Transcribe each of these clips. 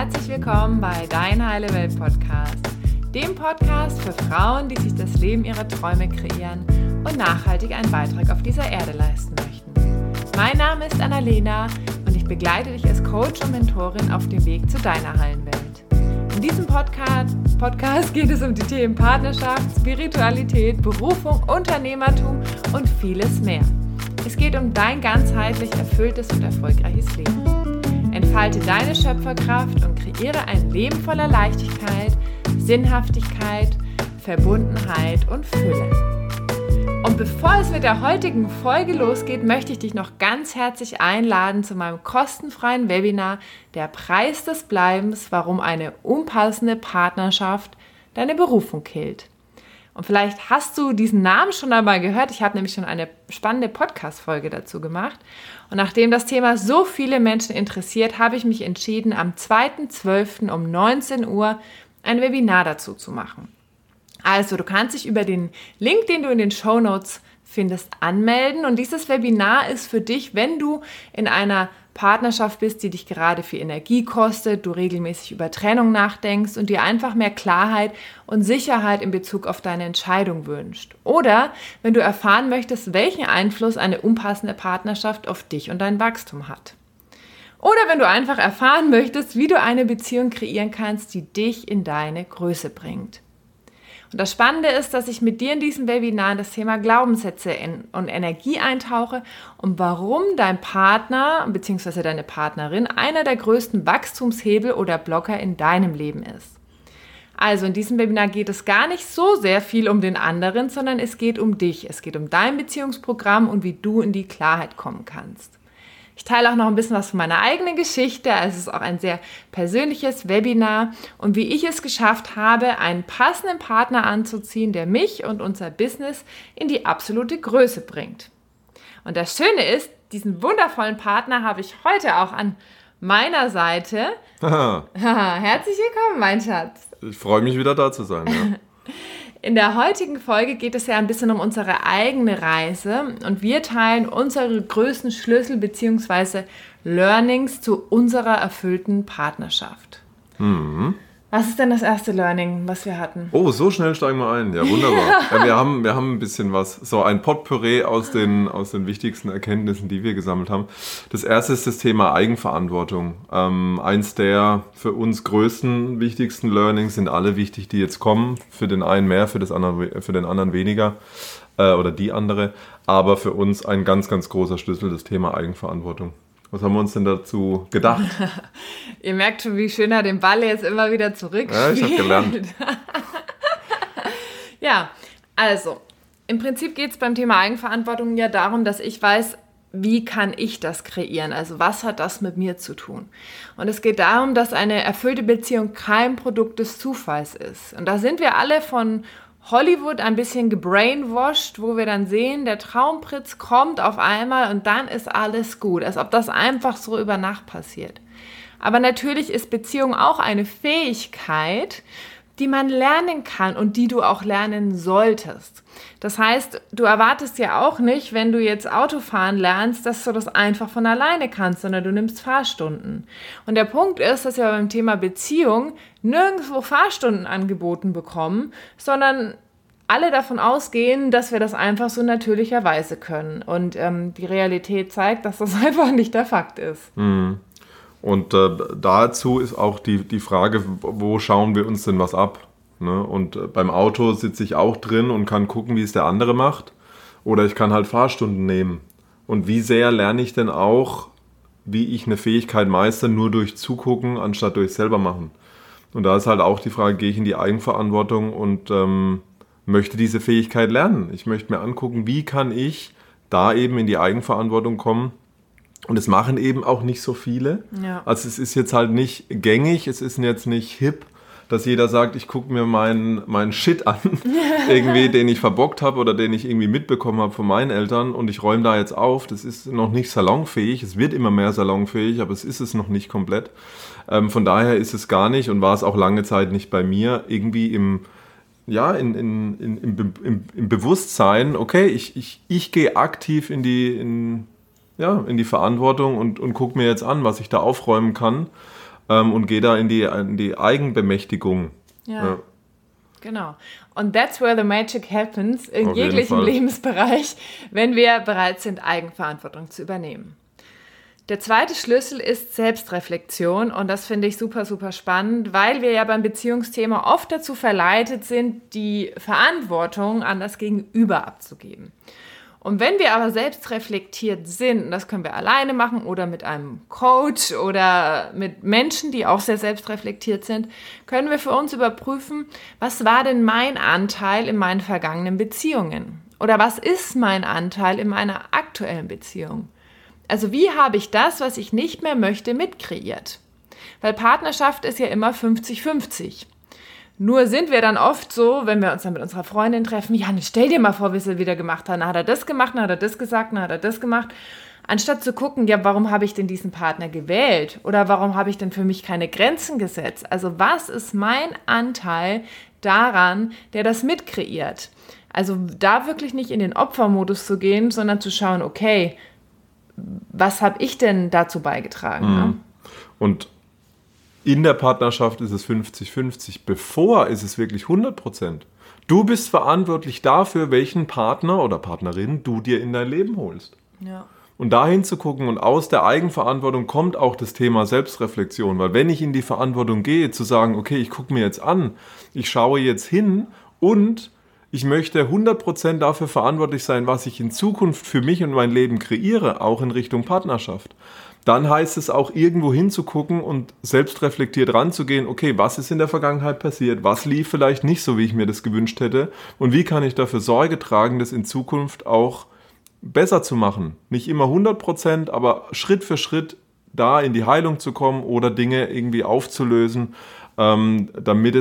herzlich willkommen bei Dein Heile Welt Podcast, dem Podcast für Frauen, die sich das Leben ihrer Träume kreieren und nachhaltig einen Beitrag auf dieser Erde leisten möchten. Mein Name ist Annalena und ich begleite dich als Coach und Mentorin auf dem Weg zu deiner Heilenwelt. In diesem Podcast geht es um die Themen Partnerschaft, Spiritualität, Berufung, Unternehmertum und vieles mehr. Es geht um dein ganzheitlich erfülltes und erfolgreiches Leben. Entfalte deine Schöpferkraft und kreiere ein Leben voller Leichtigkeit, Sinnhaftigkeit, Verbundenheit und Fülle. Und bevor es mit der heutigen Folge losgeht, möchte ich dich noch ganz herzlich einladen zu meinem kostenfreien Webinar Der Preis des Bleibens, warum eine unpassende Partnerschaft deine Berufung killt. Und vielleicht hast du diesen Namen schon einmal gehört. Ich habe nämlich schon eine spannende Podcast-Folge dazu gemacht. Und nachdem das Thema so viele Menschen interessiert, habe ich mich entschieden, am 2.12. um 19 Uhr ein Webinar dazu zu machen. Also du kannst dich über den Link, den du in den Shownotes findest, anmelden. Und dieses Webinar ist für dich, wenn du in einer Partnerschaft bist, die dich gerade viel Energie kostet, du regelmäßig über Trennung nachdenkst und dir einfach mehr Klarheit und Sicherheit in Bezug auf deine Entscheidung wünscht. Oder wenn du erfahren möchtest, welchen Einfluss eine unpassende Partnerschaft auf dich und dein Wachstum hat. Oder wenn du einfach erfahren möchtest, wie du eine Beziehung kreieren kannst, die dich in deine Größe bringt. Und das Spannende ist, dass ich mit dir in diesem Webinar das Thema Glaubenssätze und Energie eintauche und warum dein Partner bzw. deine Partnerin einer der größten Wachstumshebel oder Blocker in deinem Leben ist. Also in diesem Webinar geht es gar nicht so sehr viel um den anderen, sondern es geht um dich. Es geht um dein Beziehungsprogramm und wie du in die Klarheit kommen kannst. Ich teile auch noch ein bisschen was von meiner eigenen Geschichte, also es ist auch ein sehr persönliches Webinar und wie ich es geschafft habe, einen passenden Partner anzuziehen, der mich und unser Business in die absolute Größe bringt. Und das Schöne ist, diesen wundervollen Partner habe ich heute auch an meiner Seite. Herzlich willkommen, mein Schatz. Ich freue mich, wieder da zu sein, ja. In der heutigen Folge geht es ja ein bisschen um unsere eigene Reise und wir teilen unsere größten Schlüssel bzw. Learnings zu unserer erfüllten Partnerschaft. Mhm. Was ist denn das erste Learning, was wir hatten? Oh, so schnell steigen wir ein. Ja, wunderbar. Ja. Wir haben ein bisschen was. So ein Potpourri aus den wichtigsten Erkenntnissen, die wir gesammelt haben. Das erste ist das Thema Eigenverantwortung. Eins der für uns größten, wichtigsten Learnings, sind alle wichtig, die jetzt kommen. Für den einen mehr, für den anderen weniger oder die andere. Aber für uns ein ganz, ganz großer Schlüssel, das Thema Eigenverantwortung. Was haben wir uns denn dazu gedacht? Ihr merkt schon, wie schön er den Ball jetzt immer wieder zurückspielt. Ja, ich habe gelernt. Ja, also im Prinzip geht es beim Thema Eigenverantwortung ja darum, dass ich weiß, wie kann ich das kreieren? Also was hat das mit mir zu tun? Und es geht darum, dass eine erfüllte Beziehung kein Produkt des Zufalls ist. Und da sind wir alle von Hollywood ein bisschen gebrainwashed, wo wir dann sehen, der Traumprinz kommt auf einmal und dann ist alles gut, als ob das einfach so über Nacht passiert. Aber natürlich ist Beziehung auch eine Fähigkeit, die man lernen kann und die du auch lernen solltest. Das heißt, du erwartest ja auch nicht, wenn du jetzt Autofahren lernst, dass du das einfach von alleine kannst, sondern du nimmst Fahrstunden. Und der Punkt ist, dass wir beim Thema Beziehung nirgendwo Fahrstunden angeboten bekommen, sondern alle davon ausgehen, dass wir das einfach so natürlicherweise können. Und die Realität zeigt, dass das einfach nicht der Fakt ist. Mhm. Und dazu ist auch die Frage, wo schauen wir uns denn was ab? Ne? Und beim Auto sitze ich auch drin und kann gucken, wie es der andere macht. Oder ich kann halt Fahrstunden nehmen. Und wie sehr lerne ich denn auch, wie ich eine Fähigkeit meister, nur durch Zugucken, anstatt durch selber machen? Und da ist halt auch die Frage, gehe ich in die Eigenverantwortung und möchte diese Fähigkeit lernen? Ich möchte mir angucken, wie kann ich da eben in die Eigenverantwortung kommen? Und es machen eben auch nicht so viele. Ja. Also es ist jetzt halt nicht gängig, es ist jetzt nicht hip, dass jeder sagt, ich gucke mir meinen Shit an, irgendwie, den ich verbockt habe oder den ich irgendwie mitbekommen habe von meinen Eltern und ich räume da jetzt auf. Das ist noch nicht salonfähig, es wird immer mehr salonfähig, aber es ist es noch nicht komplett. Von daher ist es gar nicht und war es auch lange Zeit nicht bei mir, irgendwie im Bewusstsein, okay, ich gehe aktiv in die Verantwortung und guck mir jetzt an, was ich da aufräumen kann und gehe da in die Eigenbemächtigung. Ja. Genau. Und that's where the magic happens in jeglichem Lebensbereich, wenn wir bereit sind, Eigenverantwortung zu übernehmen. Der zweite Schlüssel ist Selbstreflexion und das finde ich super, super spannend, weil wir ja beim Beziehungsthema oft dazu verleitet sind, die Verantwortung an das Gegenüber abzugeben. Und wenn wir aber selbst reflektiert sind, und das können wir alleine machen oder mit einem Coach oder mit Menschen, die auch sehr selbstreflektiert sind, können wir für uns überprüfen, was war denn mein Anteil in meinen vergangenen Beziehungen? Oder was ist mein Anteil in meiner aktuellen Beziehung? Also wie habe ich das, was ich nicht mehr möchte, mitkreiert? Weil Partnerschaft ist ja immer 50-50. Nur sind wir dann oft so, wenn wir uns dann mit unserer Freundin treffen, ja, stell dir mal vor, wie es er wieder gemacht hat. Na, hat er das gemacht, na, hat er das gesagt, na, hat er das gemacht. Anstatt zu gucken, ja, warum habe ich denn diesen Partner gewählt? Oder warum habe ich denn für mich keine Grenzen gesetzt? Also was ist mein Anteil daran, der das mitkreiert? Also da wirklich nicht in den Opfermodus zu gehen, sondern zu schauen, okay, was habe ich denn dazu beigetragen? Mhm. Ne? Und in der Partnerschaft ist es 50-50. Bevor ist es wirklich 100%. Du bist verantwortlich dafür, welchen Partner oder Partnerin du dir in dein Leben holst. Ja. Und dahin zu gucken und aus der Eigenverantwortung kommt auch das Thema Selbstreflexion. Weil wenn ich in die Verantwortung gehe, zu sagen, okay, ich gucke mir jetzt an, ich schaue jetzt hin und ich möchte 100% dafür verantwortlich sein, was ich in Zukunft für mich und mein Leben kreiere, auch in Richtung Partnerschaft. Dann heißt es auch, irgendwo hinzugucken und selbst reflektiert ranzugehen, okay, was ist in der Vergangenheit passiert, was lief vielleicht nicht so, wie ich mir das gewünscht hätte und wie kann ich dafür Sorge tragen, das in Zukunft auch besser zu machen. Nicht immer 100%, aber Schritt für Schritt da in die Heilung zu kommen oder Dinge irgendwie aufzulösen, damit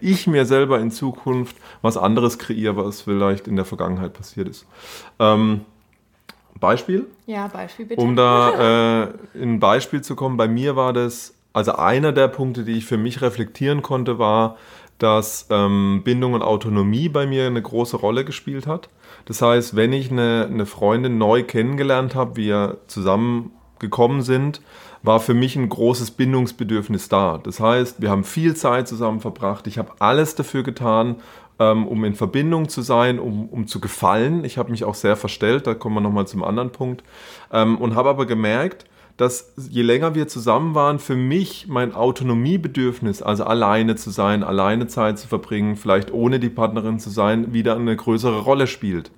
ich mir selber in Zukunft was anderes kreiere, was vielleicht in der Vergangenheit passiert ist. Beispiel? Ja, Beispiel bitte. Um da in ein Beispiel zu kommen, bei mir war das, also einer der Punkte, die ich für mich reflektieren konnte, war, dass Bindung und Autonomie bei mir eine große Rolle gespielt hat. Das heißt, wenn ich eine Freundin neu kennengelernt habe, wir zusammengekommen sind, war für mich ein großes Bindungsbedürfnis da. Das heißt, wir haben viel Zeit zusammen verbracht, ich habe alles dafür getan, um in Verbindung zu sein, um zu gefallen. Ich habe mich auch sehr verstellt, da kommen wir nochmal zum anderen Punkt. Und habe aber gemerkt, dass je länger wir zusammen waren, für mich mein Autonomiebedürfnis, also alleine zu sein, alleine Zeit zu verbringen, vielleicht ohne die Partnerin zu sein, wieder eine größere Rolle spielt.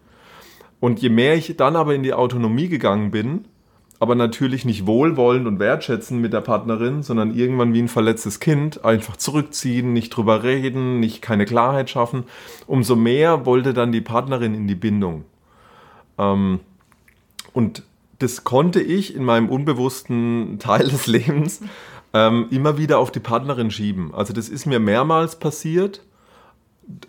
Und je mehr ich dann aber in die Autonomie gegangen bin, aber natürlich nicht wohlwollend und wertschätzend mit der Partnerin, sondern irgendwann wie ein verletztes Kind, einfach zurückziehen, nicht drüber reden, keine Klarheit schaffen. Umso mehr wollte dann die Partnerin in die Bindung. Und das konnte ich in meinem unbewussten Teil des Lebens immer wieder auf die Partnerin schieben. Also das ist mir mehrmals passiert,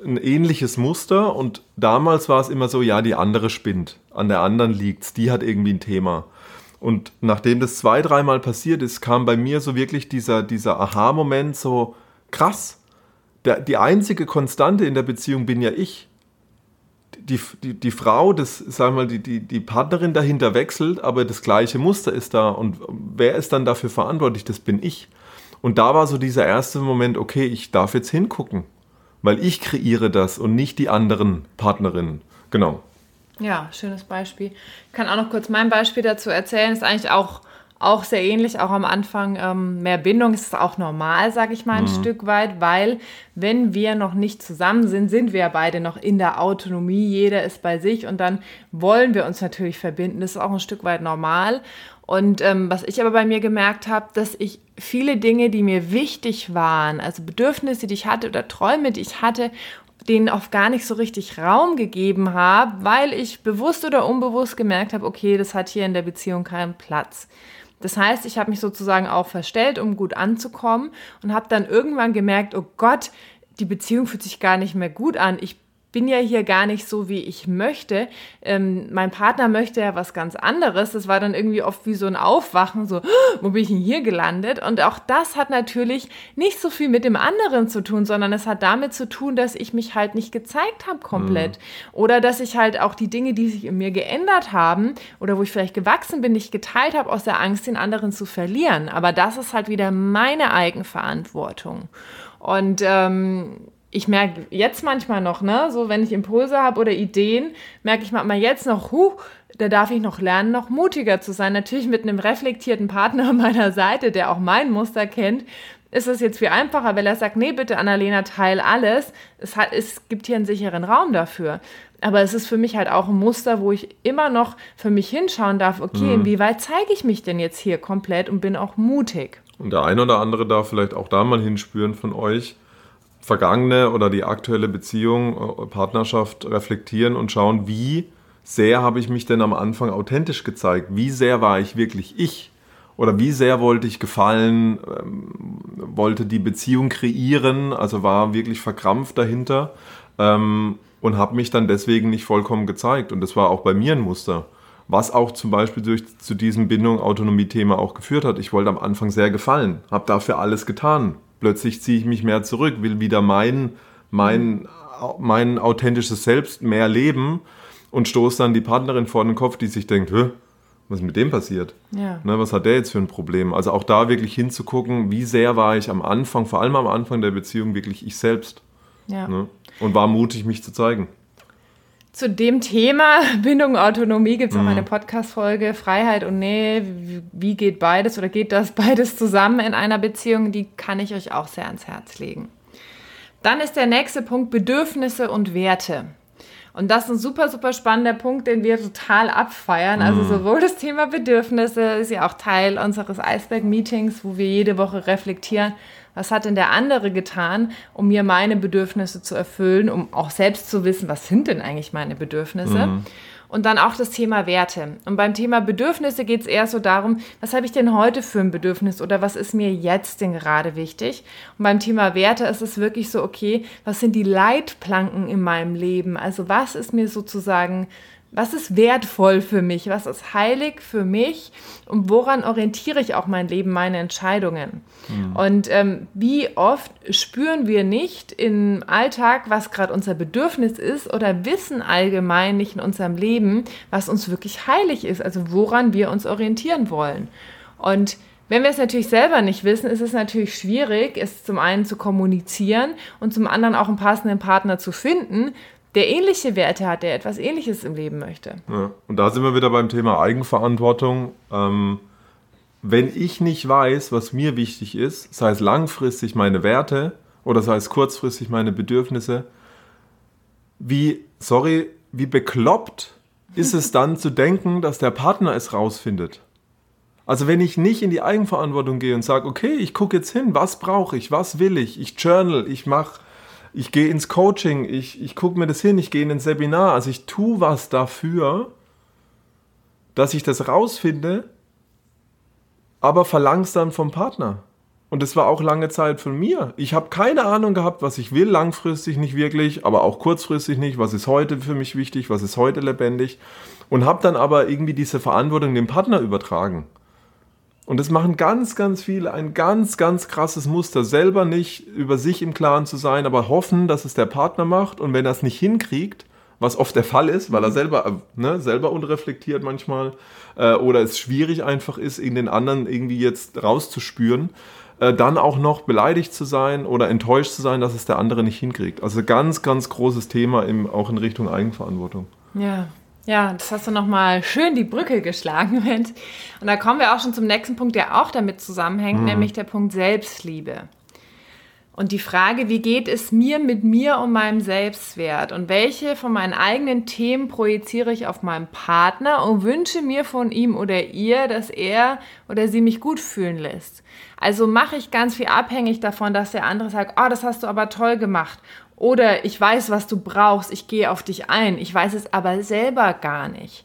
ein ähnliches Muster. Und damals war es immer so, ja, die andere spinnt, an der anderen liegt's, die hat irgendwie ein Thema. Und nachdem das 2-3 Mal passiert ist, kam bei mir so wirklich dieser Aha-Moment so, krass, die einzige Konstante in der Beziehung bin ja ich. Die Frau, die Partnerin dahinter wechselt, aber das gleiche Muster ist da. Und wer ist dann dafür verantwortlich? Das bin ich. Und da war so dieser erste Moment, okay, ich darf jetzt hingucken, weil ich kreiere das und nicht die anderen Partnerinnen. Genau. Ja, schönes Beispiel. Ich kann auch noch kurz mein Beispiel dazu erzählen. Ist eigentlich auch sehr ähnlich, auch am Anfang mehr Bindung. Ist auch normal, sage ich mal, ein Stück weit, weil wenn wir noch nicht zusammen sind, sind wir ja beide noch in der Autonomie. Jeder ist bei sich und dann wollen wir uns natürlich verbinden. Das ist auch ein Stück weit normal. Und was ich aber bei mir gemerkt habe, dass ich viele Dinge, die mir wichtig waren, also Bedürfnisse, die ich hatte oder Träume, die ich hatte, denen auch gar nicht so richtig Raum gegeben habe, weil ich bewusst oder unbewusst gemerkt habe, okay, das hat hier in der Beziehung keinen Platz. Das heißt, ich habe mich sozusagen auch verstellt, um gut anzukommen und habe dann irgendwann gemerkt, oh Gott, die Beziehung fühlt sich gar nicht mehr gut an. Ich bin ja hier gar nicht so, wie ich möchte. Mein Partner möchte ja was ganz anderes. Das war dann irgendwie oft wie so ein Aufwachen, so, wo bin ich denn hier gelandet? Und auch das hat natürlich nicht so viel mit dem anderen zu tun, sondern es hat damit zu tun, dass ich mich halt nicht gezeigt habe komplett. Oder dass ich halt auch die Dinge, die sich in mir geändert haben oder wo ich vielleicht gewachsen bin, nicht geteilt habe aus der Angst, den anderen zu verlieren. Aber das ist halt wieder meine Eigenverantwortung. Und ich merke jetzt manchmal noch, ne, so wenn ich Impulse habe oder Ideen, merke ich manchmal jetzt noch, da darf ich noch lernen, noch mutiger zu sein. Natürlich mit einem reflektierten Partner an meiner Seite, der auch mein Muster kennt, ist es jetzt viel einfacher, weil er sagt, nee, bitte Annalena, teil alles. Es gibt hier einen sicheren Raum dafür. Aber es ist für mich halt auch ein Muster, wo ich immer noch für mich hinschauen darf, okay, inwieweit zeige ich mich denn jetzt hier komplett und bin auch mutig. Und der eine oder andere darf vielleicht auch da mal hinspüren von euch, vergangene oder die aktuelle Beziehung, Partnerschaft reflektieren und schauen, wie sehr habe ich mich denn am Anfang authentisch gezeigt? Wie sehr war ich wirklich ich? Oder wie sehr wollte ich gefallen, wollte die Beziehung kreieren, also war wirklich verkrampft dahinter und habe mich dann deswegen nicht vollkommen gezeigt. Und das war auch bei mir ein Muster. Was auch zum Beispiel zu diesem Bindung-Autonomie-Thema auch geführt hat. Ich wollte am Anfang sehr gefallen, habe dafür alles getan. Plötzlich ziehe ich mich mehr zurück, will wieder mein authentisches Selbst mehr leben und stoße dann die Partnerin vor den Kopf, die sich denkt, was ist mit dem passiert? Ja. Ne, was hat der jetzt für ein Problem? Also auch da wirklich hinzugucken, wie sehr war ich am Anfang, vor allem am Anfang der Beziehung, wirklich ich selbst. Ja. Ne? Und war mutig, mich zu zeigen. Zu dem Thema Bindung, Autonomie gibt es auch eine Podcast-Folge, Freiheit und Nähe, wie geht beides oder geht das beides zusammen in einer Beziehung, die kann ich euch auch sehr ans Herz legen. Dann ist der nächste Punkt Bedürfnisse und Werte. Und das ist ein super, super spannender Punkt, den wir total abfeiern. Also sowohl das Thema Bedürfnisse ist ja auch Teil unseres Eisberg-Meetings, wo wir jede Woche reflektieren, was hat denn der andere getan, um mir meine Bedürfnisse zu erfüllen, um auch selbst zu wissen, was sind denn eigentlich meine Bedürfnisse? Und dann auch das Thema Werte. Und beim Thema Bedürfnisse geht es eher so darum, was habe ich denn heute für ein Bedürfnis oder was ist mir jetzt denn gerade wichtig? Und beim Thema Werte ist es wirklich so, okay, was sind die Leitplanken in meinem Leben? Also was ist mir sozusagen, was ist wertvoll für mich? Was ist heilig für mich? Und woran orientiere ich auch mein Leben, meine Entscheidungen? Ja. Und wie oft spüren wir nicht im Alltag, was gerade unser Bedürfnis ist oder wissen allgemein nicht in unserem Leben, was uns wirklich heilig ist, also woran wir uns orientieren wollen. Und wenn wir es natürlich selber nicht wissen, ist es natürlich schwierig, es zum einen zu kommunizieren und zum anderen auch einen passenden Partner zu finden, der ähnliche Werte hat, der etwas Ähnliches im Leben möchte. Ja. Und da sind wir wieder beim Thema Eigenverantwortung. Wenn ich nicht weiß, was mir wichtig ist, sei es langfristig meine Werte oder sei es kurzfristig meine Bedürfnisse, wie bekloppt ist es dann zu denken, dass der Partner es rausfindet? Also wenn ich nicht in die Eigenverantwortung gehe und sage, okay, ich gucke jetzt hin, was brauche ich, was will ich, ich journal, ich gehe ins Coaching, ich gucke mir das hin, ich gehe in ein Seminar. Also ich tue was dafür, dass ich das rausfinde, aber verlange es dann vom Partner. Und das war auch lange Zeit von mir. Ich habe keine Ahnung gehabt, was ich will, langfristig nicht wirklich, aber auch kurzfristig nicht. Was ist heute für mich wichtig, was ist heute lebendig? Und habe dann aber irgendwie diese Verantwortung dem Partner übertragen. Und das machen ganz, ganz viele, ein ganz, ganz krasses Muster, selber nicht über sich im Klaren zu sein, aber hoffen, dass es der Partner macht und wenn er es nicht hinkriegt, was oft der Fall ist, weil er selber unreflektiert manchmal oder es schwierig einfach ist, in den anderen irgendwie jetzt rauszuspüren, dann auch noch beleidigt zu sein oder enttäuscht zu sein, dass es der andere nicht hinkriegt. Also ganz, ganz großes Thema auch in Richtung Eigenverantwortung. Ja. Ja, das hast du nochmal schön die Brücke geschlagen, Mensch. Und da kommen wir auch schon zum nächsten Punkt, der auch damit zusammenhängt, nämlich der Punkt Selbstliebe. Und die Frage, wie geht es mir und meinem Selbstwert? Und welche von meinen eigenen Themen projiziere ich auf meinen Partner und wünsche mir von ihm oder ihr, dass er oder sie mich gut fühlen lässt? Also mache ich ganz viel abhängig davon, dass der andere sagt, oh, das hast du aber toll gemacht. Oder ich weiß, was du brauchst, ich gehe auf dich ein, ich weiß es aber selber gar nicht.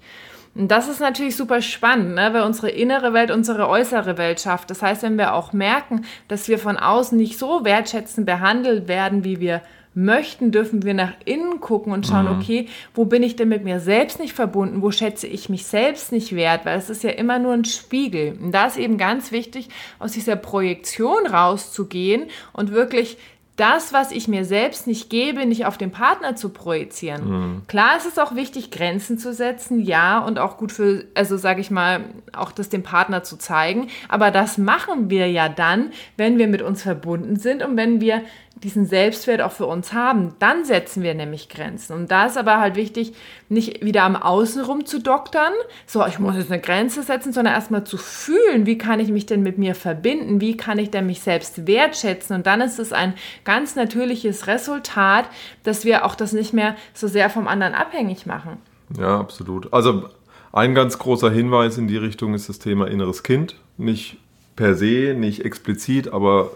Und das ist natürlich super spannend, ne? Weil unsere innere Welt unsere äußere Welt schafft. Das heißt, wenn wir auch merken, dass wir von außen nicht so wertschätzend behandelt werden, wie wir möchten, dürfen wir nach innen gucken und schauen, okay, wo bin ich denn mit mir selbst nicht verbunden, wo schätze ich mich selbst nicht wert, weil es ist ja immer nur ein Spiegel. Und da ist eben ganz wichtig, aus dieser Projektion rauszugehen und wirklich das, was ich mir selbst nicht gebe, nicht auf den Partner zu projizieren. Klar, es ist auch wichtig, Grenzen zu setzen, ja, und auch gut für, also sage ich mal, auch das dem Partner zu zeigen. Aber das machen wir ja dann, wenn wir mit uns verbunden sind und wenn wir diesen Selbstwert auch für uns haben, dann setzen wir nämlich Grenzen. Und da ist aber halt wichtig, nicht wieder am Außen rum zu doktern, so, ich muss jetzt eine Grenze setzen, sondern erstmal zu fühlen, wie kann ich mich denn mit mir verbinden, wie kann ich denn mich selbst wertschätzen. Und dann ist es ein ganz natürliches Resultat, dass wir auch das nicht mehr so sehr vom anderen abhängig machen. Ja, absolut. Also ein ganz großer Hinweis in die Richtung ist das Thema inneres Kind. Nicht per se, nicht explizit, aber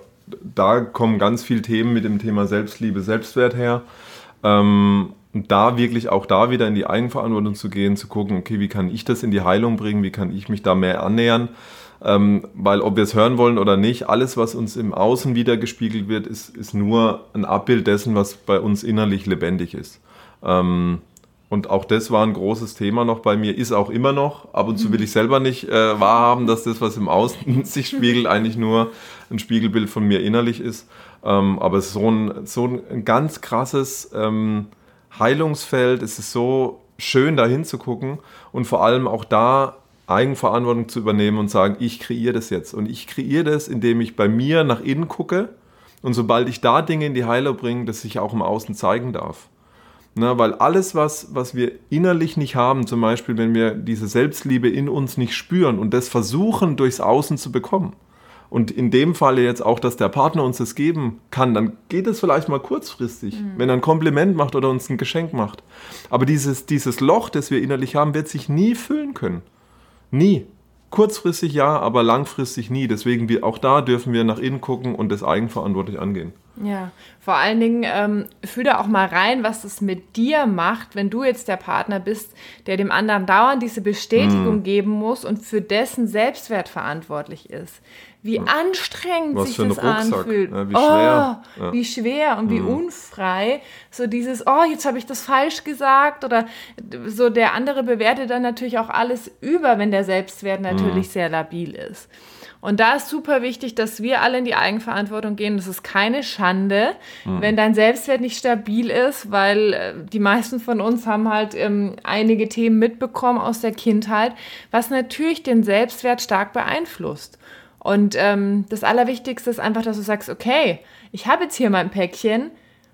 da kommen ganz viele Themen mit dem Thema Selbstliebe, Selbstwert her. Und da wirklich auch da wieder in die Eigenverantwortung zu gehen, zu gucken, okay, wie kann ich das in die Heilung bringen, wie kann ich mich da mehr annähern? Weil ob wir es hören wollen oder nicht, alles, was uns im Außen wiedergespiegelt wird, ist nur ein Abbild dessen, was bei uns innerlich lebendig ist. Und auch das war ein großes Thema noch bei mir, ist auch immer noch. Ab und zu will ich selber nicht wahrhaben, dass das, was im Außen sich spiegelt, eigentlich nur ein Spiegelbild von mir innerlich ist. Aber es ist so ein ganz krasses Heilungsfeld. Es ist so schön, da hinzugucken und vor allem auch da Eigenverantwortung zu übernehmen und sagen, ich kreiere das jetzt. Und ich kreiere das, indem ich bei mir nach innen gucke und sobald ich da Dinge in die Heilung bringe, dass ich auch im Außen zeigen darf. Na, weil alles, was wir innerlich nicht haben, zum Beispiel, wenn wir diese Selbstliebe in uns nicht spüren und das versuchen, durchs Außen zu bekommen und in dem Falle jetzt auch, dass der Partner uns das geben kann, dann geht es vielleicht mal kurzfristig, wenn er ein Kompliment macht oder uns ein Geschenk macht. Aber dieses Loch, das wir innerlich haben, wird sich nie füllen können. Nie. Kurzfristig ja, aber langfristig nie. Deswegen auch da dürfen wir nach innen gucken und das eigenverantwortlich angehen. Ja, vor allen Dingen fühl da auch mal rein, was es mit dir macht, wenn du jetzt der Partner bist, der dem anderen dauernd diese Bestätigung geben muss und für dessen Selbstwert verantwortlich ist. Wie anstrengend was sich für das anfühlt. Ja, wie schwer. Ja. Wie schwer und wie unfrei. So dieses, jetzt habe ich das falsch gesagt. Oder so, der andere bewertet dann natürlich auch alles über, wenn der Selbstwert natürlich sehr labil ist. Und da ist super wichtig, dass wir alle in die Eigenverantwortung gehen. Das ist keine Schande, wenn dein Selbstwert nicht stabil ist, weil die meisten von uns haben halt einige Themen mitbekommen aus der Kindheit, was natürlich den Selbstwert stark beeinflusst. Und das Allerwichtigste ist einfach, dass du sagst, okay, ich habe jetzt hier mein Päckchen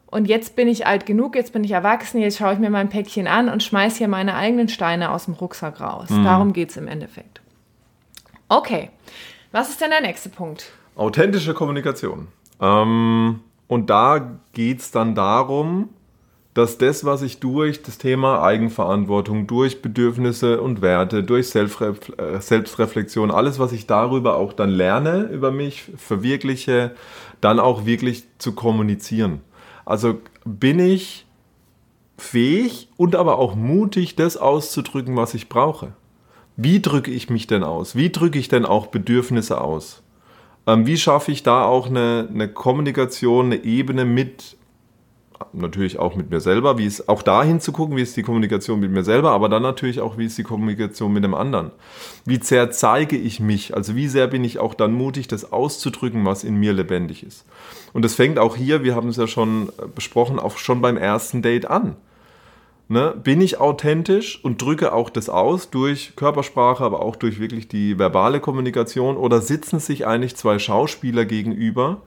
und jetzt bin ich alt genug, jetzt bin ich erwachsen, jetzt schaue ich mir mein Päckchen an und schmeiß hier meine eigenen Steine aus dem Rucksack raus. Darum geht's im Endeffekt. Okay, was ist denn der nächste Punkt? Authentische Kommunikation. Und da geht's dann darum, dass das, was ich durch das Thema Eigenverantwortung, durch Bedürfnisse und Werte, durch Selbstreflexion, alles, was ich darüber auch dann lerne, über mich verwirkliche, dann auch wirklich zu kommunizieren. Also bin ich fähig und aber auch mutig, das auszudrücken, was ich brauche. Wie drücke ich mich denn aus? Wie drücke ich denn auch Bedürfnisse aus? Wie schaffe ich da auch eine Kommunikation, eine Ebene mit natürlich auch mit mir selber, wie es auch da hinzugucken, wie ist die Kommunikation mit mir selber, aber dann natürlich auch, wie ist die Kommunikation mit dem anderen. Wie sehr zeige ich mich, also wie sehr bin ich auch dann mutig, das auszudrücken, was in mir lebendig ist. Und das fängt auch hier, wir haben es ja schon besprochen, auch schon beim ersten Date an. Ne? Bin ich authentisch und drücke auch das aus durch Körpersprache, aber auch durch wirklich die verbale Kommunikation, oder sitzen sich eigentlich zwei Schauspieler gegenüber,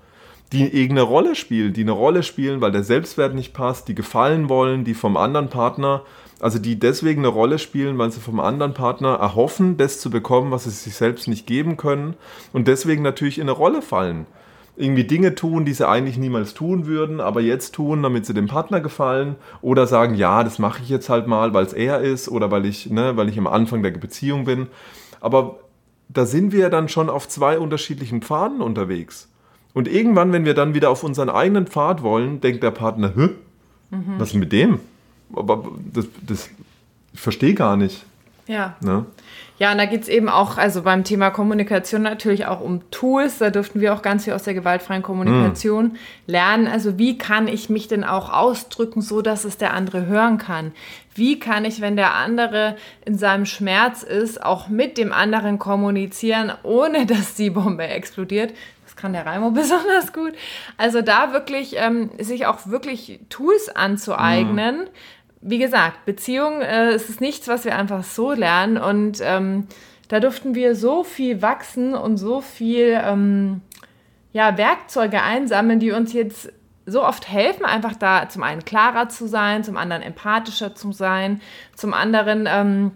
die eine Rolle spielen, weil der Selbstwert nicht passt, die gefallen wollen, die vom anderen Partner, also die deswegen eine Rolle spielen, weil sie vom anderen Partner erhoffen, das zu bekommen, was sie sich selbst nicht geben können und deswegen natürlich in eine Rolle fallen. Irgendwie Dinge tun, die sie eigentlich niemals tun würden, aber jetzt tun, damit sie dem Partner gefallen, oder sagen, ja, das mache ich jetzt halt mal, weil es er ist oder weil ich am Anfang der Beziehung bin. Aber da sind wir ja dann schon auf zwei unterschiedlichen Pfaden unterwegs. Und irgendwann, wenn wir dann wieder auf unseren eigenen Pfad wollen, denkt der Partner, was ist mit dem? Aber das verstehe gar nicht. Ja. Ne? Ja, und da geht es eben auch, also beim Thema Kommunikation natürlich auch um Tools. Da dürften wir auch ganz viel aus der gewaltfreien Kommunikation lernen. Also wie kann ich mich denn auch ausdrücken, so dass es der andere hören kann? Wie kann ich, wenn der andere in seinem Schmerz ist, auch mit dem anderen kommunizieren, ohne dass die Bombe explodiert? Das kann der Reimo besonders gut. Also da wirklich, sich auch wirklich Tools anzueignen. Wie gesagt, Beziehung ist nichts, was wir einfach so lernen, und da durften wir so viel wachsen und so viel Werkzeuge einsammeln, die uns jetzt so oft helfen, einfach da zum einen klarer zu sein, zum anderen empathischer zu sein, zum anderen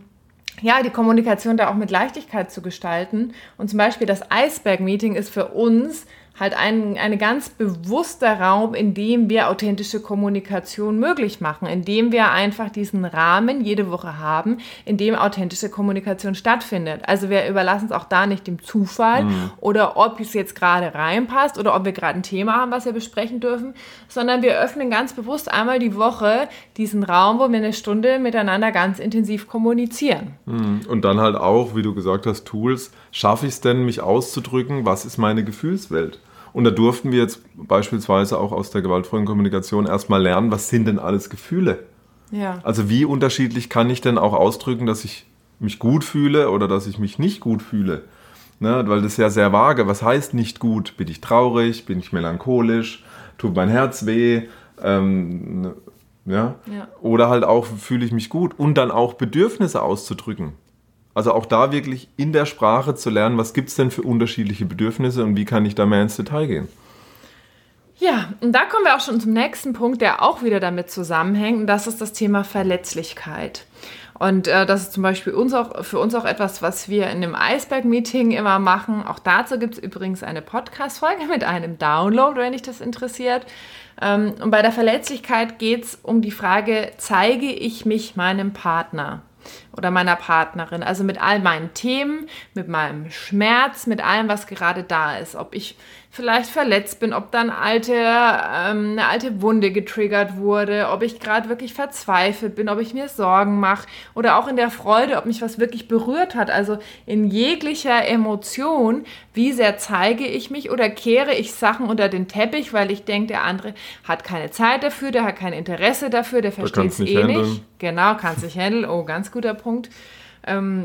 die Kommunikation da auch mit Leichtigkeit zu gestalten. Und zum Beispiel das Eisberg-Meeting ist für uns halt ein ganz bewusster Raum, in dem wir authentische Kommunikation möglich machen, in dem wir einfach diesen Rahmen jede Woche haben, in dem authentische Kommunikation stattfindet. Also wir überlassen es auch da nicht dem Zufall oder ob es jetzt gerade reinpasst oder ob wir gerade ein Thema haben, was wir besprechen dürfen, sondern wir öffnen ganz bewusst einmal die Woche diesen Raum, wo wir eine Stunde miteinander ganz intensiv kommunizieren. Und dann halt auch, wie du gesagt hast, Tools. Schaffe ich es denn, mich auszudrücken? Was ist meine Gefühlswelt? Und da durften wir jetzt beispielsweise auch aus der gewaltfreien Kommunikation erstmal lernen, was sind denn alles Gefühle? Ja. Also wie unterschiedlich kann ich denn auch ausdrücken, dass ich mich gut fühle oder dass ich mich nicht gut fühle? Ne? Weil das ist ja sehr vage. Was heißt nicht gut? Bin ich traurig? Bin ich melancholisch? Tut mein Herz weh? Oder halt auch, fühle ich mich gut? Und dann auch Bedürfnisse auszudrücken. Also auch da wirklich in der Sprache zu lernen, was gibt es denn für unterschiedliche Bedürfnisse und wie kann ich da mehr ins Detail gehen? Ja, und da kommen wir auch schon zum nächsten Punkt, der auch wieder damit zusammenhängt, und das ist das Thema Verletzlichkeit. Und das ist zum Beispiel für uns auch etwas, was wir in dem Eisberg-Meeting immer machen. Auch dazu gibt es übrigens eine Podcast-Folge mit einem Download, wenn dich das interessiert. Und bei der Verletzlichkeit geht es um die Frage, zeige ich mich meinem Partner oder meiner Partnerin, also mit all meinen Themen, mit meinem Schmerz, mit allem, was gerade da ist, ob ich vielleicht verletzt bin, ob dann eine alte Wunde getriggert wurde, ob ich gerade wirklich verzweifelt bin, ob ich mir Sorgen mache oder auch in der Freude, ob mich was wirklich berührt hat, also in jeglicher Emotion, wie sehr zeige ich mich oder kehre ich Sachen unter den Teppich, weil ich denke, der andere hat keine Zeit dafür, der hat kein Interesse dafür, der versteht es nicht. Genau, kann es nicht handeln, oh, ganz guter Punkt. Und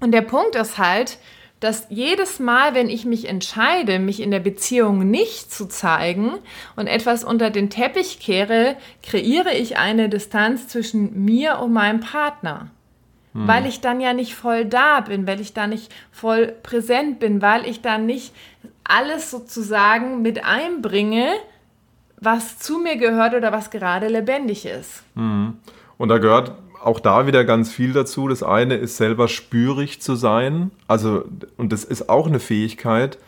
der Punkt ist halt, dass jedes Mal, wenn ich mich entscheide, mich in der Beziehung nicht zu zeigen und etwas unter den Teppich kehre, kreiere ich eine Distanz zwischen mir und meinem Partner. Weil ich dann ja nicht voll da bin, weil ich da nicht voll präsent bin, weil ich dann nicht alles sozusagen mit einbringe, was zu mir gehört oder was gerade lebendig ist. Und da gehört auch da wieder ganz viel dazu. Das eine ist, selber spürig zu sein. Also, und das ist auch eine Fähigkeit,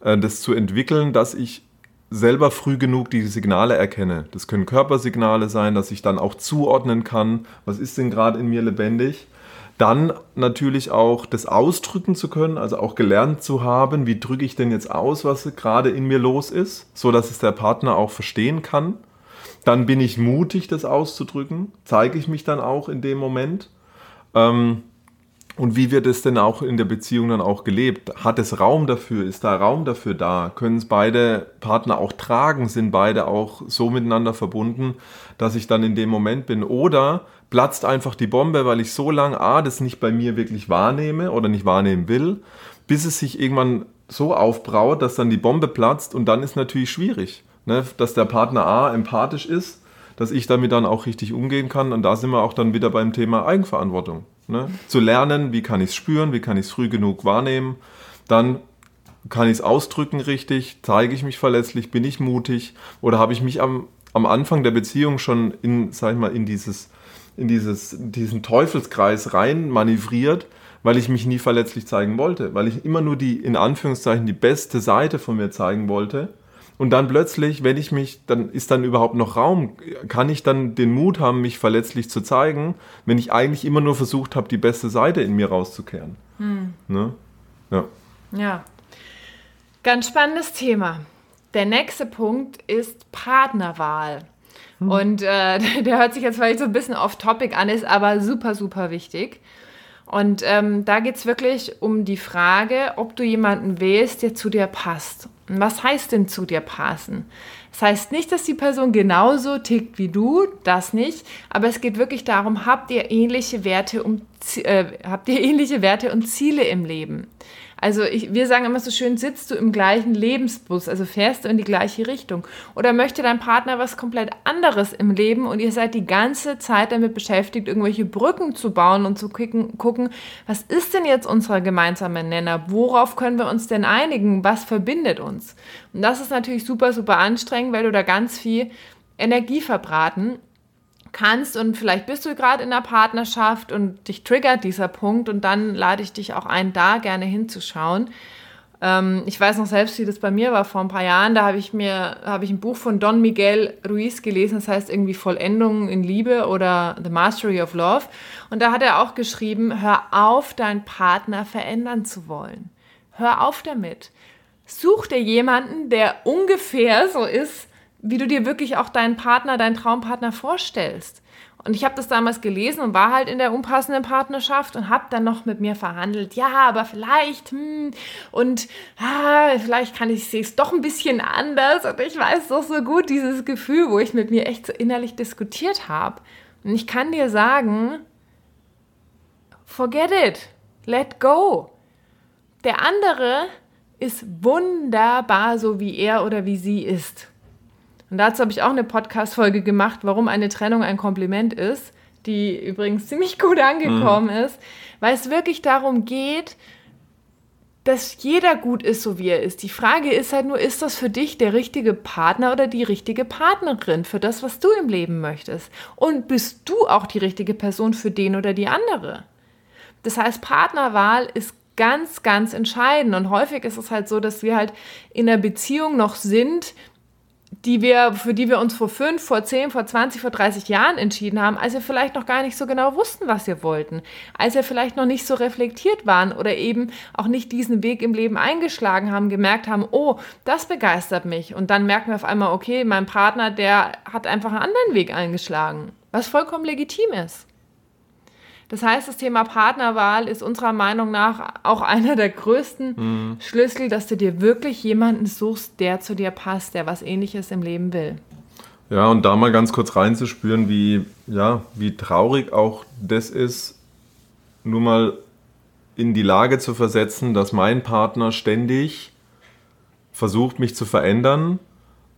das zu entwickeln, dass ich selber früh genug die Signale erkenne. Das können Körpersignale sein, dass ich dann auch zuordnen kann, was ist denn gerade in mir lebendig. Dann natürlich auch das ausdrücken zu können, also auch gelernt zu haben, wie drücke ich denn jetzt aus, was gerade in mir los ist, so dass es der Partner auch verstehen kann. Dann bin ich mutig, das auszudrücken, zeige ich mich dann auch in dem Moment. Und wie wird es denn auch in der Beziehung dann auch gelebt? Hat es Raum dafür? Ist da Raum dafür da? Können es beide Partner auch tragen? Sind beide auch so miteinander verbunden, dass ich dann in dem Moment bin? Oder platzt einfach die Bombe, weil ich so lange das nicht bei mir wirklich wahrnehme oder nicht wahrnehmen will, bis es sich irgendwann so aufbraut, dass dann die Bombe platzt, und dann ist natürlich schwierig. Ne, dass der Partner empathisch ist, dass ich damit dann auch richtig umgehen kann. Und da sind wir auch dann wieder beim Thema Eigenverantwortung. Ne? Zu lernen, wie kann ich es spüren, wie kann ich es früh genug wahrnehmen. Dann kann ich es ausdrücken richtig, zeige ich mich verletzlich, bin ich mutig. Oder habe ich mich am Anfang der Beziehung schon in diesen Teufelskreis rein manövriert, weil ich mich nie verletzlich zeigen wollte. Weil ich immer nur die beste Seite von mir zeigen wollte. Und dann plötzlich, dann ist dann überhaupt noch Raum, kann ich dann den Mut haben, mich verletzlich zu zeigen, wenn ich eigentlich immer nur versucht habe, die beste Seite in mir rauszukehren. Ne? Ja, ganz spannendes Thema. Der nächste Punkt ist Partnerwahl. Und der hört sich jetzt vielleicht so ein bisschen off-topic an, ist aber super, super wichtig. Und da geht es wirklich um die Frage, ob du jemanden wählst, der zu dir passt. Und was heißt denn zu dir passen? Das heißt nicht, dass die Person genauso tickt wie du, das nicht. Aber es geht wirklich darum, habt ihr ähnliche Werte und Ziele im Leben? Also wir sagen immer so schön, sitzt du im gleichen Lebensbus, also fährst du in die gleiche Richtung. Oder möchte dein Partner was komplett anderes im Leben und ihr seid die ganze Zeit damit beschäftigt, irgendwelche Brücken zu bauen und zu gucken, was ist denn jetzt unser gemeinsamer Nenner? Worauf können wir uns denn einigen? Was verbindet uns? Und das ist natürlich super, super anstrengend, weil du da ganz viel Energie verbraten kannst und vielleicht bist du gerade in einer Partnerschaft und dich triggert dieser Punkt und dann lade ich dich auch ein, da gerne hinzuschauen. Ich weiß noch selbst, wie das bei mir war vor ein paar Jahren, da habe ich ein Buch von Don Miguel Ruiz gelesen, das heißt irgendwie Vollendung in Liebe oder The Mastery of Love und da hat er auch geschrieben, hör auf, deinen Partner verändern zu wollen. Hör auf damit. Such dir jemanden, der ungefähr so ist, wie du dir wirklich auch deinen Partner, deinen Traumpartner vorstellst. Und ich habe das damals gelesen und war halt in der unpassenden Partnerschaft und habe dann noch mit mir verhandelt. Ja, aber vielleicht, vielleicht kann ich es doch ein bisschen anders. Und ich weiß doch so gut dieses Gefühl, wo ich mit mir echt so innerlich diskutiert habe. Und ich kann dir sagen, forget it, let go. Der andere ist wunderbar, so wie er oder wie sie ist. Und dazu habe ich auch eine Podcast-Folge gemacht, warum eine Trennung ein Kompliment ist, die übrigens ziemlich gut angekommen ist, weil es wirklich darum geht, dass jeder gut ist, so wie er ist. Die Frage ist halt nur, ist das für dich der richtige Partner oder die richtige Partnerin für das, was du im Leben möchtest? Und bist du auch die richtige Person für den oder die andere? Das heißt, Partnerwahl ist ganz, ganz entscheidend. Und häufig ist es halt so, dass wir halt in einer Beziehung noch sind, für die wir uns vor 5, vor 10, vor 20, vor 30 Jahren entschieden haben, als wir vielleicht noch gar nicht so genau wussten, was wir wollten, als wir vielleicht noch nicht so reflektiert waren oder eben auch nicht diesen Weg im Leben eingeschlagen haben, gemerkt haben, oh, das begeistert mich. Und dann merken wir auf einmal, okay, mein Partner, der hat einfach einen anderen Weg eingeschlagen, was vollkommen legitim ist. Das heißt, das Thema Partnerwahl ist unserer Meinung nach auch einer der größten Schlüssel, dass du dir wirklich jemanden suchst, der zu dir passt, der was Ähnliches im Leben will. Ja, und da mal ganz kurz reinzuspüren, wie traurig auch das ist, nur mal in die Lage zu versetzen, dass mein Partner ständig versucht, mich zu verändern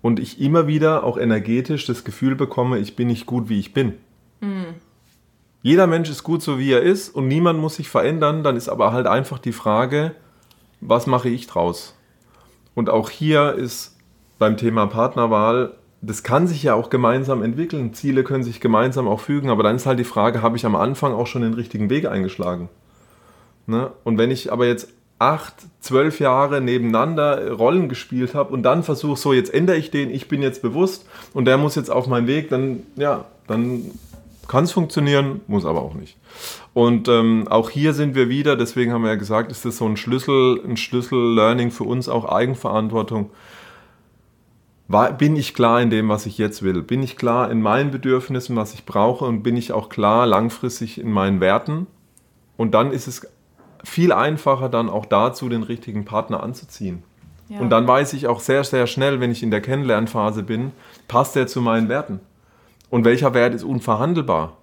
und ich immer wieder auch energetisch das Gefühl bekomme, ich bin nicht gut, wie ich bin. Jeder Mensch ist gut, so wie er ist und niemand muss sich verändern. Dann ist aber halt einfach die Frage, was mache ich draus? Und auch hier ist beim Thema Partnerwahl, das kann sich ja auch gemeinsam entwickeln. Ziele können sich gemeinsam auch fügen, aber dann ist halt die Frage, habe ich am Anfang auch schon den richtigen Weg eingeschlagen? Ne? Und wenn ich aber jetzt 8, 12 Jahre nebeneinander Rollen gespielt habe und dann versuche, so jetzt ändere ich den, ich bin jetzt bewusst und der muss jetzt auf meinen Weg, dann kann es funktionieren, muss aber auch nicht. Und auch hier sind wir wieder, deswegen haben wir ja gesagt, ist das so ein Schlüssel-Learning für uns, auch Eigenverantwortung. Bin ich klar in dem, was ich jetzt will? Bin ich klar in meinen Bedürfnissen, was ich brauche? Und bin ich auch klar langfristig in meinen Werten? Und dann ist es viel einfacher, dann auch dazu den richtigen Partner anzuziehen. Ja. Und dann weiß ich auch sehr, sehr schnell, wenn ich in der Kennenlernphase bin, passt der zu meinen Werten? Und welcher Wert ist unverhandelbar?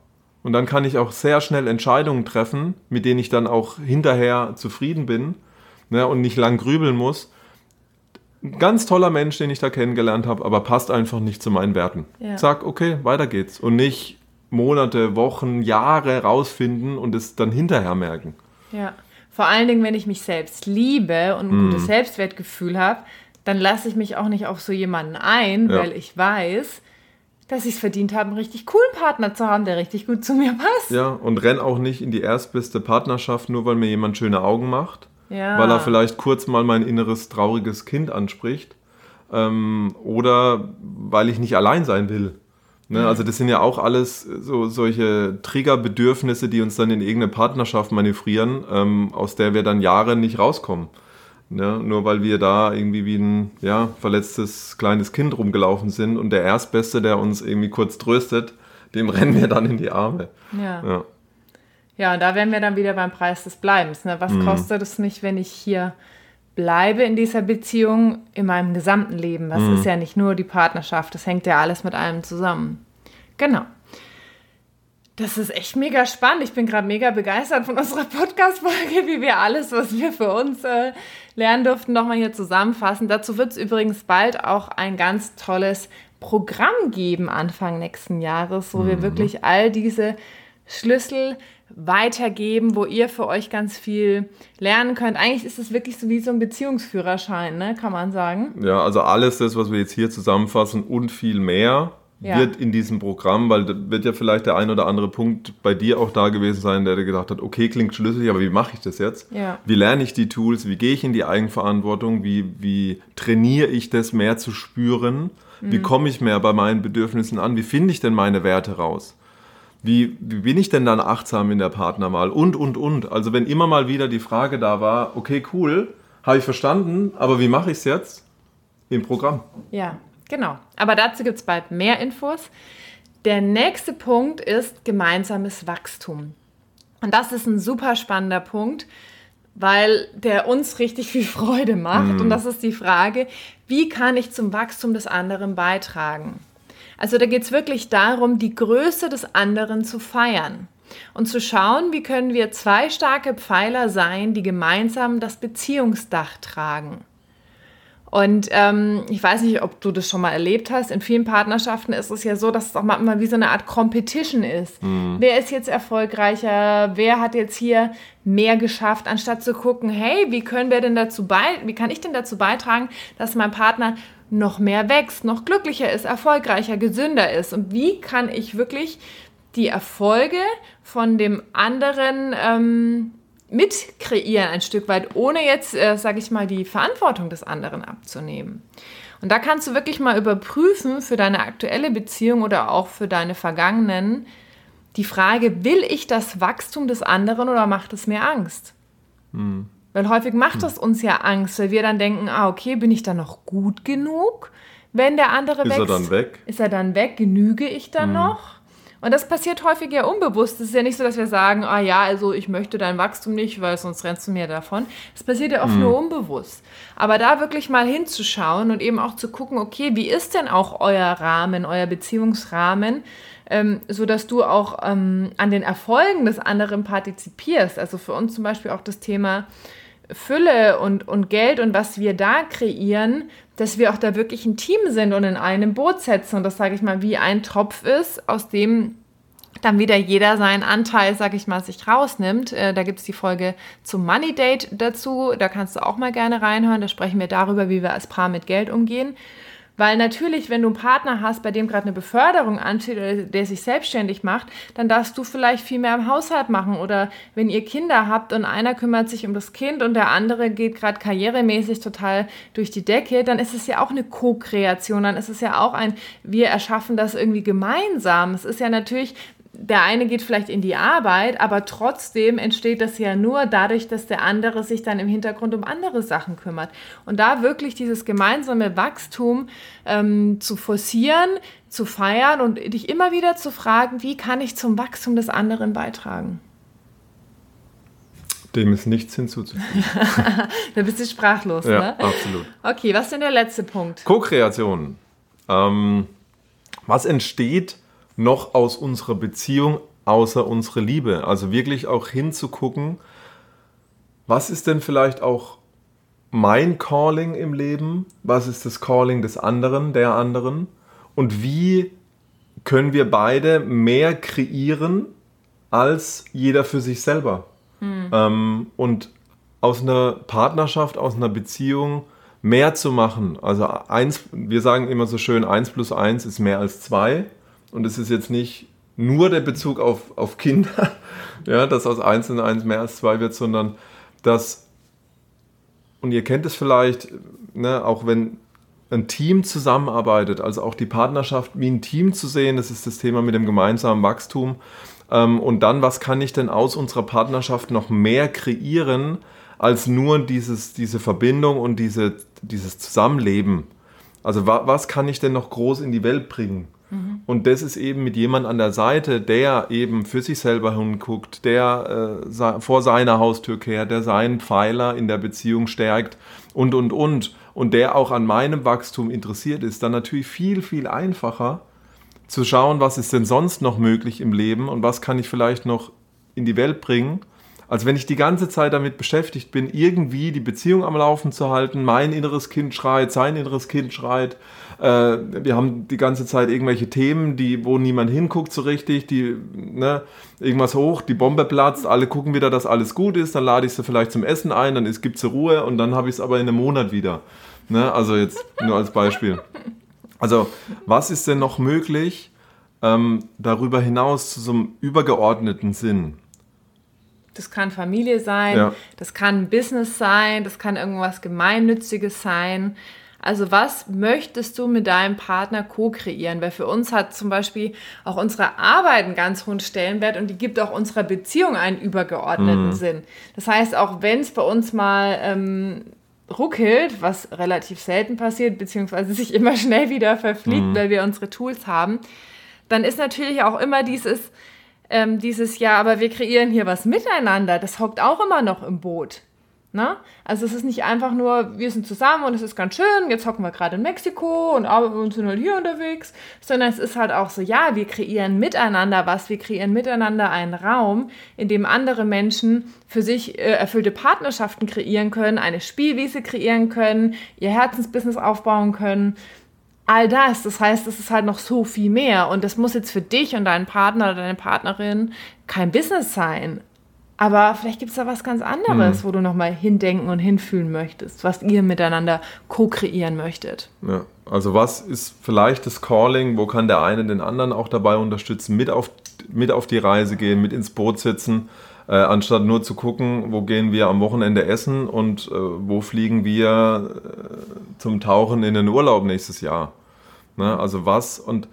Und dann kann ich auch sehr schnell Entscheidungen treffen, mit denen ich dann auch hinterher zufrieden bin, ne, und nicht lang grübeln muss. Ein ganz toller Mensch, den ich da kennengelernt habe, aber passt einfach nicht zu meinen Werten. Ja. Sag, okay, weiter geht's. Und nicht Monate, Wochen, Jahre rausfinden und es dann hinterher merken. Ja, vor allen Dingen, wenn ich mich selbst liebe und ein gutes Selbstwertgefühl habe, dann lasse ich mich auch nicht auf so jemanden ein, weil ich weiß, dass ich es verdient habe, einen richtig coolen Partner zu haben, der richtig gut zu mir passt. Ja, und renn auch nicht in die erstbeste Partnerschaft, nur weil mir jemand schöne Augen macht, weil er vielleicht kurz mal mein inneres, trauriges Kind anspricht oder weil ich nicht allein sein will. Ne? Also das sind ja auch alles solche Triggerbedürfnisse, die uns dann in irgendeine Partnerschaft manövrieren, aus der wir dann Jahre nicht rauskommen. Ja, nur weil wir da irgendwie wie ein verletztes kleines Kind rumgelaufen sind und der Erstbeste, der uns irgendwie kurz tröstet, dem rennen wir dann in die Arme. Ja. Ja. Ja, und da wären wir dann wieder beim Preis des Bleibens. Ne? Was kostet es mich, wenn ich hier bleibe in dieser Beziehung in meinem gesamten Leben? Das ist ja nicht nur die Partnerschaft, das hängt ja alles mit allem zusammen. Genau. Das ist echt mega spannend. Ich bin gerade mega begeistert von unserer Podcast-Folge, wie wir alles, was wir für uns lernen durften, nochmal hier zusammenfassen. Dazu wird es übrigens bald auch ein ganz tolles Programm geben Anfang nächsten Jahres, wo wir wirklich all diese Schlüssel weitergeben, wo ihr für euch ganz viel lernen könnt. Eigentlich ist es wirklich so wie so ein Beziehungsführerschein, ne? Kann man sagen. Ja, also alles das, was wir jetzt hier zusammenfassen und viel mehr, wird in diesem Programm, weil da wird ja vielleicht der ein oder andere Punkt bei dir auch da gewesen sein, der dir gedacht hat, okay, klingt schlüssig, aber wie mache ich das jetzt? Ja. Wie lerne ich die Tools? Wie gehe ich in die Eigenverantwortung? Wie trainiere ich das mehr zu spüren? Wie komme ich mehr bei meinen Bedürfnissen an? Wie finde ich denn meine Werte raus? Wie bin ich denn dann achtsam in der Partnerwahl? Und. Also wenn immer mal wieder die Frage da war, okay, cool, habe ich verstanden, aber wie mache ich es jetzt? Im Programm. Ja, genau. Aber dazu gibt es bald mehr Infos. Der nächste Punkt ist gemeinsames Wachstum. Und das ist ein super spannender Punkt, weil der uns richtig viel Freude macht. Und das ist die Frage, wie kann ich zum Wachstum des anderen beitragen? Also da geht es wirklich darum, die Größe des anderen zu feiern und zu schauen, wie können wir zwei starke Pfeiler sein, die gemeinsam das Beziehungsdach tragen. Und ich weiß nicht, ob du das schon mal erlebt hast, in vielen Partnerschaften ist es ja so, dass es auch mal wie so eine Art Competition ist. Wer ist jetzt erfolgreicher, wer hat jetzt hier mehr geschafft, anstatt zu gucken, hey, wie kann ich denn dazu beitragen, dass mein Partner noch mehr wächst, noch glücklicher ist, erfolgreicher, gesünder ist. Und wie kann ich wirklich die Erfolge von dem anderen mit kreieren ein Stück weit, ohne jetzt, sage ich mal, die Verantwortung des anderen abzunehmen. Und da kannst du wirklich mal überprüfen für deine aktuelle Beziehung oder auch für deine vergangenen die Frage, will ich das Wachstum des anderen oder macht es mir Angst? Weil häufig macht es uns ja Angst, weil wir dann denken, okay, bin ich dann noch gut genug, wenn der andere wächst? Ist er dann weg? Genüge ich dann noch? Und das passiert häufig ja unbewusst. Es ist ja nicht so, dass wir sagen, ich möchte dein Wachstum nicht, weil sonst rennst du mir davon. Das passiert ja oft nur unbewusst. Aber da wirklich mal hinzuschauen und eben auch zu gucken, okay, wie ist denn auch euer Rahmen, euer Beziehungsrahmen, sodass du auch an den Erfolgen des anderen partizipierst. Also für uns zum Beispiel auch das Thema Fülle und Geld und was wir da kreieren, dass wir auch da wirklich ein Team sind und in einem Boot setzen und das, sage ich mal, wie ein Topf ist, aus dem dann wieder jeder seinen Anteil, sage ich mal, sich rausnimmt. Da gibt es die Folge zum Money Date dazu, da kannst du auch mal gerne reinhören, da sprechen wir darüber, wie wir als Paar mit Geld umgehen. Weil natürlich, wenn du einen Partner hast, bei dem gerade eine Beförderung ansteht oder der sich selbstständig macht, dann darfst du vielleicht viel mehr im Haushalt machen. Oder wenn ihr Kinder habt und einer kümmert sich um das Kind und der andere geht gerade karrieremäßig total durch die Decke, dann ist es ja auch eine Co-Kreation. Dann ist es ja auch wir erschaffen das irgendwie gemeinsam. Es ist ja natürlich, der eine geht vielleicht in die Arbeit, aber trotzdem entsteht das ja nur dadurch, dass der andere sich dann im Hintergrund um andere Sachen kümmert. Und da wirklich dieses gemeinsame Wachstum zu forcieren, zu feiern und dich immer wieder zu fragen, wie kann ich zum Wachstum des anderen beitragen? Dem ist nichts hinzuzufügen. Da bist du sprachlos, ja, ne? Ja, absolut. Okay, was ist denn der letzte Punkt? Co-Kreation. Was entsteht noch aus unserer Beziehung, außer unsere Liebe. Also wirklich auch hinzugucken, was ist denn vielleicht auch mein Calling im Leben? Was ist das Calling des anderen, der anderen? Und wie können wir beide mehr kreieren, als jeder für sich selber? Und aus einer Partnerschaft, aus einer Beziehung mehr zu machen. Also wir sagen immer so schön, 1+1 ist mehr als 2. Und es ist jetzt nicht nur der Bezug auf Kinder, ja, dass aus 1 und 1 mehr als 2 wird, sondern dass, und ihr kennt es vielleicht, ne, auch wenn ein Team zusammenarbeitet, also auch die Partnerschaft wie ein Team zu sehen, das ist das Thema mit dem gemeinsamen Wachstum. Und dann, was kann ich denn aus unserer Partnerschaft noch mehr kreieren, als nur diese Verbindung und dieses Zusammenleben? Also was kann ich denn noch groß in die Welt bringen? Und das ist eben mit jemand an der Seite, der eben für sich selber hinguckt, der vor seiner Haustür kehrt, der seinen Pfeiler in der Beziehung stärkt und. Und der auch an meinem Wachstum interessiert ist, dann natürlich viel, viel einfacher zu schauen, was ist denn sonst noch möglich im Leben und was kann ich vielleicht noch in die Welt bringen, als wenn ich die ganze Zeit damit beschäftigt bin, irgendwie die Beziehung am Laufen zu halten, mein inneres Kind schreit, sein inneres Kind schreit, wir haben die ganze Zeit irgendwelche Themen, wo niemand hinguckt so richtig, irgendwas hoch, die Bombe platzt, alle gucken wieder, dass alles gut ist, dann lade ich sie vielleicht zum Essen ein, dann gibt's Ruhe und dann habe ich es aber in einem Monat wieder. Ne? Also jetzt nur als Beispiel. Also was ist denn noch möglich, darüber hinaus zu so einem übergeordneten Sinn? Das kann Familie sein, ja. Das kann Business sein, das kann irgendwas Gemeinnütziges sein. Also was möchtest du mit deinem Partner co-kreieren? Weil für uns hat zum Beispiel auch unsere Arbeit einen ganz hohen Stellenwert und die gibt auch unserer Beziehung einen übergeordneten Sinn. Das heißt, auch wenn es bei uns mal ruckelt, was relativ selten passiert, beziehungsweise sich immer schnell wieder verfliegt, weil wir unsere Tools haben, dann ist natürlich auch immer dieses Jahr, aber wir kreieren hier was miteinander, das hockt auch immer noch im Boot. Ne? Also es ist nicht einfach nur, wir sind zusammen und es ist ganz schön, jetzt hocken wir gerade in Mexiko und sind halt hier unterwegs, sondern es ist halt auch so, ja, wir kreieren miteinander was, wir kreieren miteinander einen Raum, in dem andere Menschen für sich erfüllte Partnerschaften kreieren können, eine Spielwiese kreieren können, ihr Herzensbusiness aufbauen können. All das, das heißt, es ist halt noch so viel mehr und das muss jetzt für dich und deinen Partner oder deine Partnerin kein Business sein, aber vielleicht gibt es da was ganz anderes, wo du nochmal hindenken und hinfühlen möchtest, was ihr miteinander co-kreieren möchtet. Ja, also was ist vielleicht das Calling, wo kann der eine den anderen auch dabei unterstützen, mit auf die Reise gehen, mit ins Boot sitzen, anstatt nur zu gucken, wo gehen wir am Wochenende essen und wo fliegen wir zum Tauchen in den Urlaub nächstes Jahr. Ne? Also was, und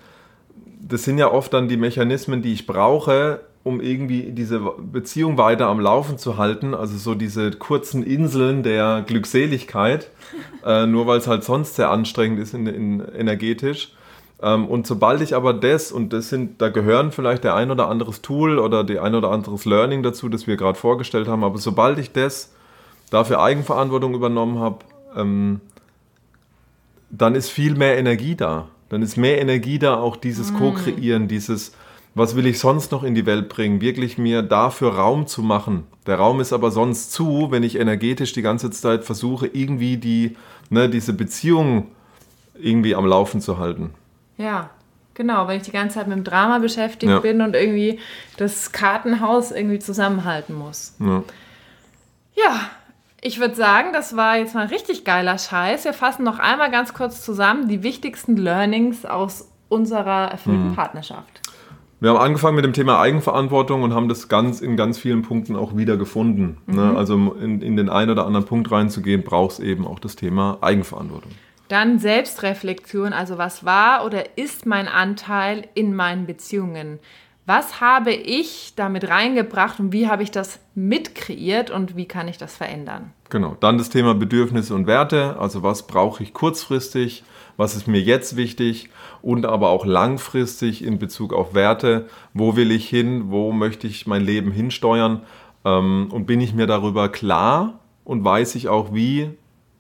das sind ja oft dann die Mechanismen, die ich brauche, um irgendwie diese Beziehung weiter am Laufen zu halten, also so diese kurzen Inseln der Glückseligkeit, nur weil es halt sonst sehr anstrengend ist energetisch. Und sobald ich aber da gehören vielleicht der ein oder anderes Tool oder die ein oder anderes Learning dazu, das wir gerade vorgestellt haben, aber sobald ich dafür Eigenverantwortung übernommen habe, dann ist viel mehr Energie da. Dann ist mehr Energie da, auch dieses Co-Kreieren, dieses, was will ich sonst noch in die Welt bringen, wirklich mir dafür Raum zu machen. Der Raum ist aber sonst zu, wenn ich energetisch die ganze Zeit versuche, irgendwie diese Beziehung irgendwie am Laufen zu halten. Ja, genau, wenn ich die ganze Zeit mit dem Drama beschäftigt bin und irgendwie das Kartenhaus irgendwie zusammenhalten muss. Ja, ich würde sagen, das war jetzt mal ein richtig geiler Scheiß. Wir fassen noch einmal ganz kurz zusammen die wichtigsten Learnings aus unserer erfüllten Partnerschaft. Wir haben angefangen mit dem Thema Eigenverantwortung und haben das in ganz vielen Punkten auch wieder gefunden. Ne? Also in den einen oder anderen Punkt reinzugehen, brauchst eben auch das Thema Eigenverantwortung. Dann Selbstreflexion, also was war oder ist mein Anteil in meinen Beziehungen? Was habe ich damit reingebracht und wie habe ich das mitkreiert und wie kann ich das verändern? Genau, dann das Thema Bedürfnisse und Werte, also was brauche ich kurzfristig, was ist mir jetzt wichtig und aber auch langfristig in Bezug auf Werte, wo will ich hin, wo möchte ich mein Leben hinsteuern und bin ich mir darüber klar und weiß ich auch, wie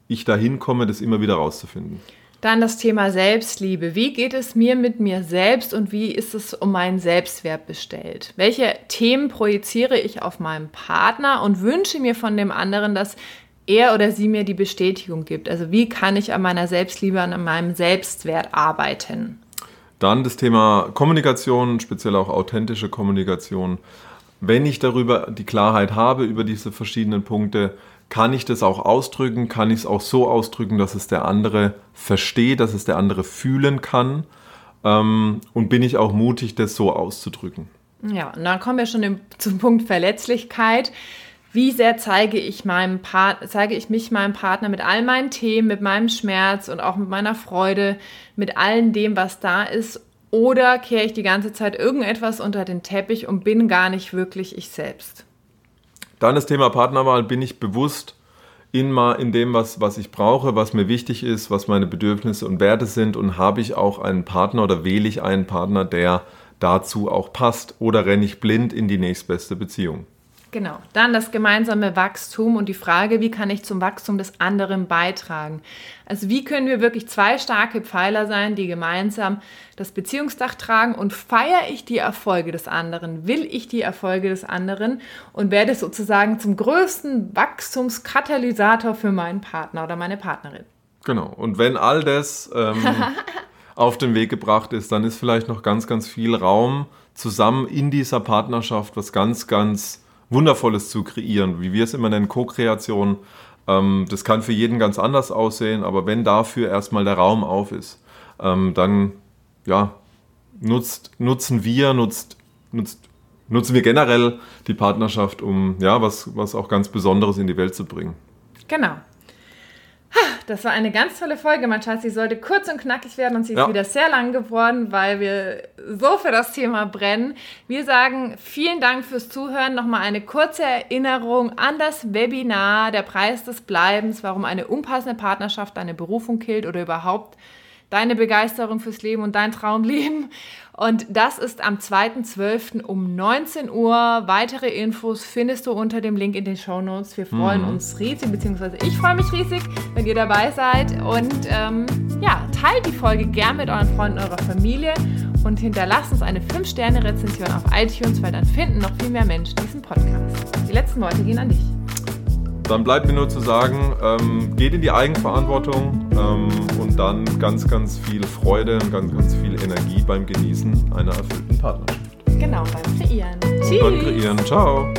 ich dahin komme, das immer wieder rauszufinden. Dann das Thema Selbstliebe. Wie geht es mir mit mir selbst und wie ist es um meinen Selbstwert bestellt? Welche Themen projiziere ich auf meinen Partner und wünsche mir von dem anderen, dass er oder sie mir die Bestätigung gibt? Also wie kann ich an meiner Selbstliebe, an meinem Selbstwert arbeiten? Dann das Thema Kommunikation, speziell auch authentische Kommunikation. Wenn ich darüber die Klarheit habe, über diese verschiedenen Punkte, kann ich das auch ausdrücken? Kann ich es auch so ausdrücken, dass es der andere versteht, dass es der andere fühlen kann? Und bin ich auch mutig, das so auszudrücken? Ja, und dann kommen wir schon zum Punkt Verletzlichkeit. Wie sehr zeige ich mich meinem Partner mit all meinen Themen, mit meinem Schmerz und auch mit meiner Freude, mit allem dem, was da ist? Oder kehre ich die ganze Zeit irgendetwas unter den Teppich und bin gar nicht wirklich ich selbst? Dann das Thema Partnerwahl, bin ich bewusst in dem, was ich brauche, was mir wichtig ist, was meine Bedürfnisse und Werte sind, und habe ich auch einen Partner oder wähle ich einen Partner, der dazu auch passt, oder renne ich blind in die nächstbeste Beziehung? Genau, dann das gemeinsame Wachstum und die Frage, wie kann ich zum Wachstum des anderen beitragen? Also wie können wir wirklich zwei starke Pfeiler sein, die gemeinsam das Beziehungsdach tragen, und feiere ich die Erfolge des anderen? Will ich die Erfolge des anderen und werde sozusagen zum größten Wachstumskatalysator für meinen Partner oder meine Partnerin? Genau, und wenn all das auf den Weg gebracht ist, dann ist vielleicht noch ganz, ganz viel Raum, zusammen in dieser Partnerschaft was ganz, ganz Wundervolles zu kreieren, wie wir es immer nennen, Co-Kreation. Das kann für jeden ganz anders aussehen, aber wenn dafür erstmal der Raum auf ist, dann ja, nutzen wir generell die Partnerschaft, um ja, was auch ganz Besonderes in die Welt zu bringen. Genau. Das war eine ganz tolle Folge, mein Schatz. Sie sollte kurz und knackig werden und sie ist wieder sehr lang geworden, weil wir so für das Thema brennen. Wir sagen vielen Dank fürs Zuhören. Nochmal eine kurze Erinnerung an das Webinar Der Preis des Bleibens, warum eine unpassende Partnerschaft deine Berufung killt oder überhaupt deine Begeisterung fürs Leben und dein Traumleben. Und das ist am 2.12. um 19 Uhr. Weitere Infos findest du unter dem Link in den Shownotes. Wir freuen uns riesig, beziehungsweise ich freue mich riesig, wenn ihr dabei seid. Und teilt die Folge gern mit euren Freunden, eurer Familie und hinterlasst uns eine 5-Sterne-Rezension auf iTunes, weil dann finden noch viel mehr Menschen diesen Podcast. Die letzten Worte gehen an dich. Dann bleibt mir nur zu sagen, geht in die Eigenverantwortung und dann ganz, ganz viel Freude und ganz, ganz viel Energie beim Genießen einer erfüllten Partnerschaft. Genau, beim Kreieren. Tschüss. Beim Kreieren. Ciao.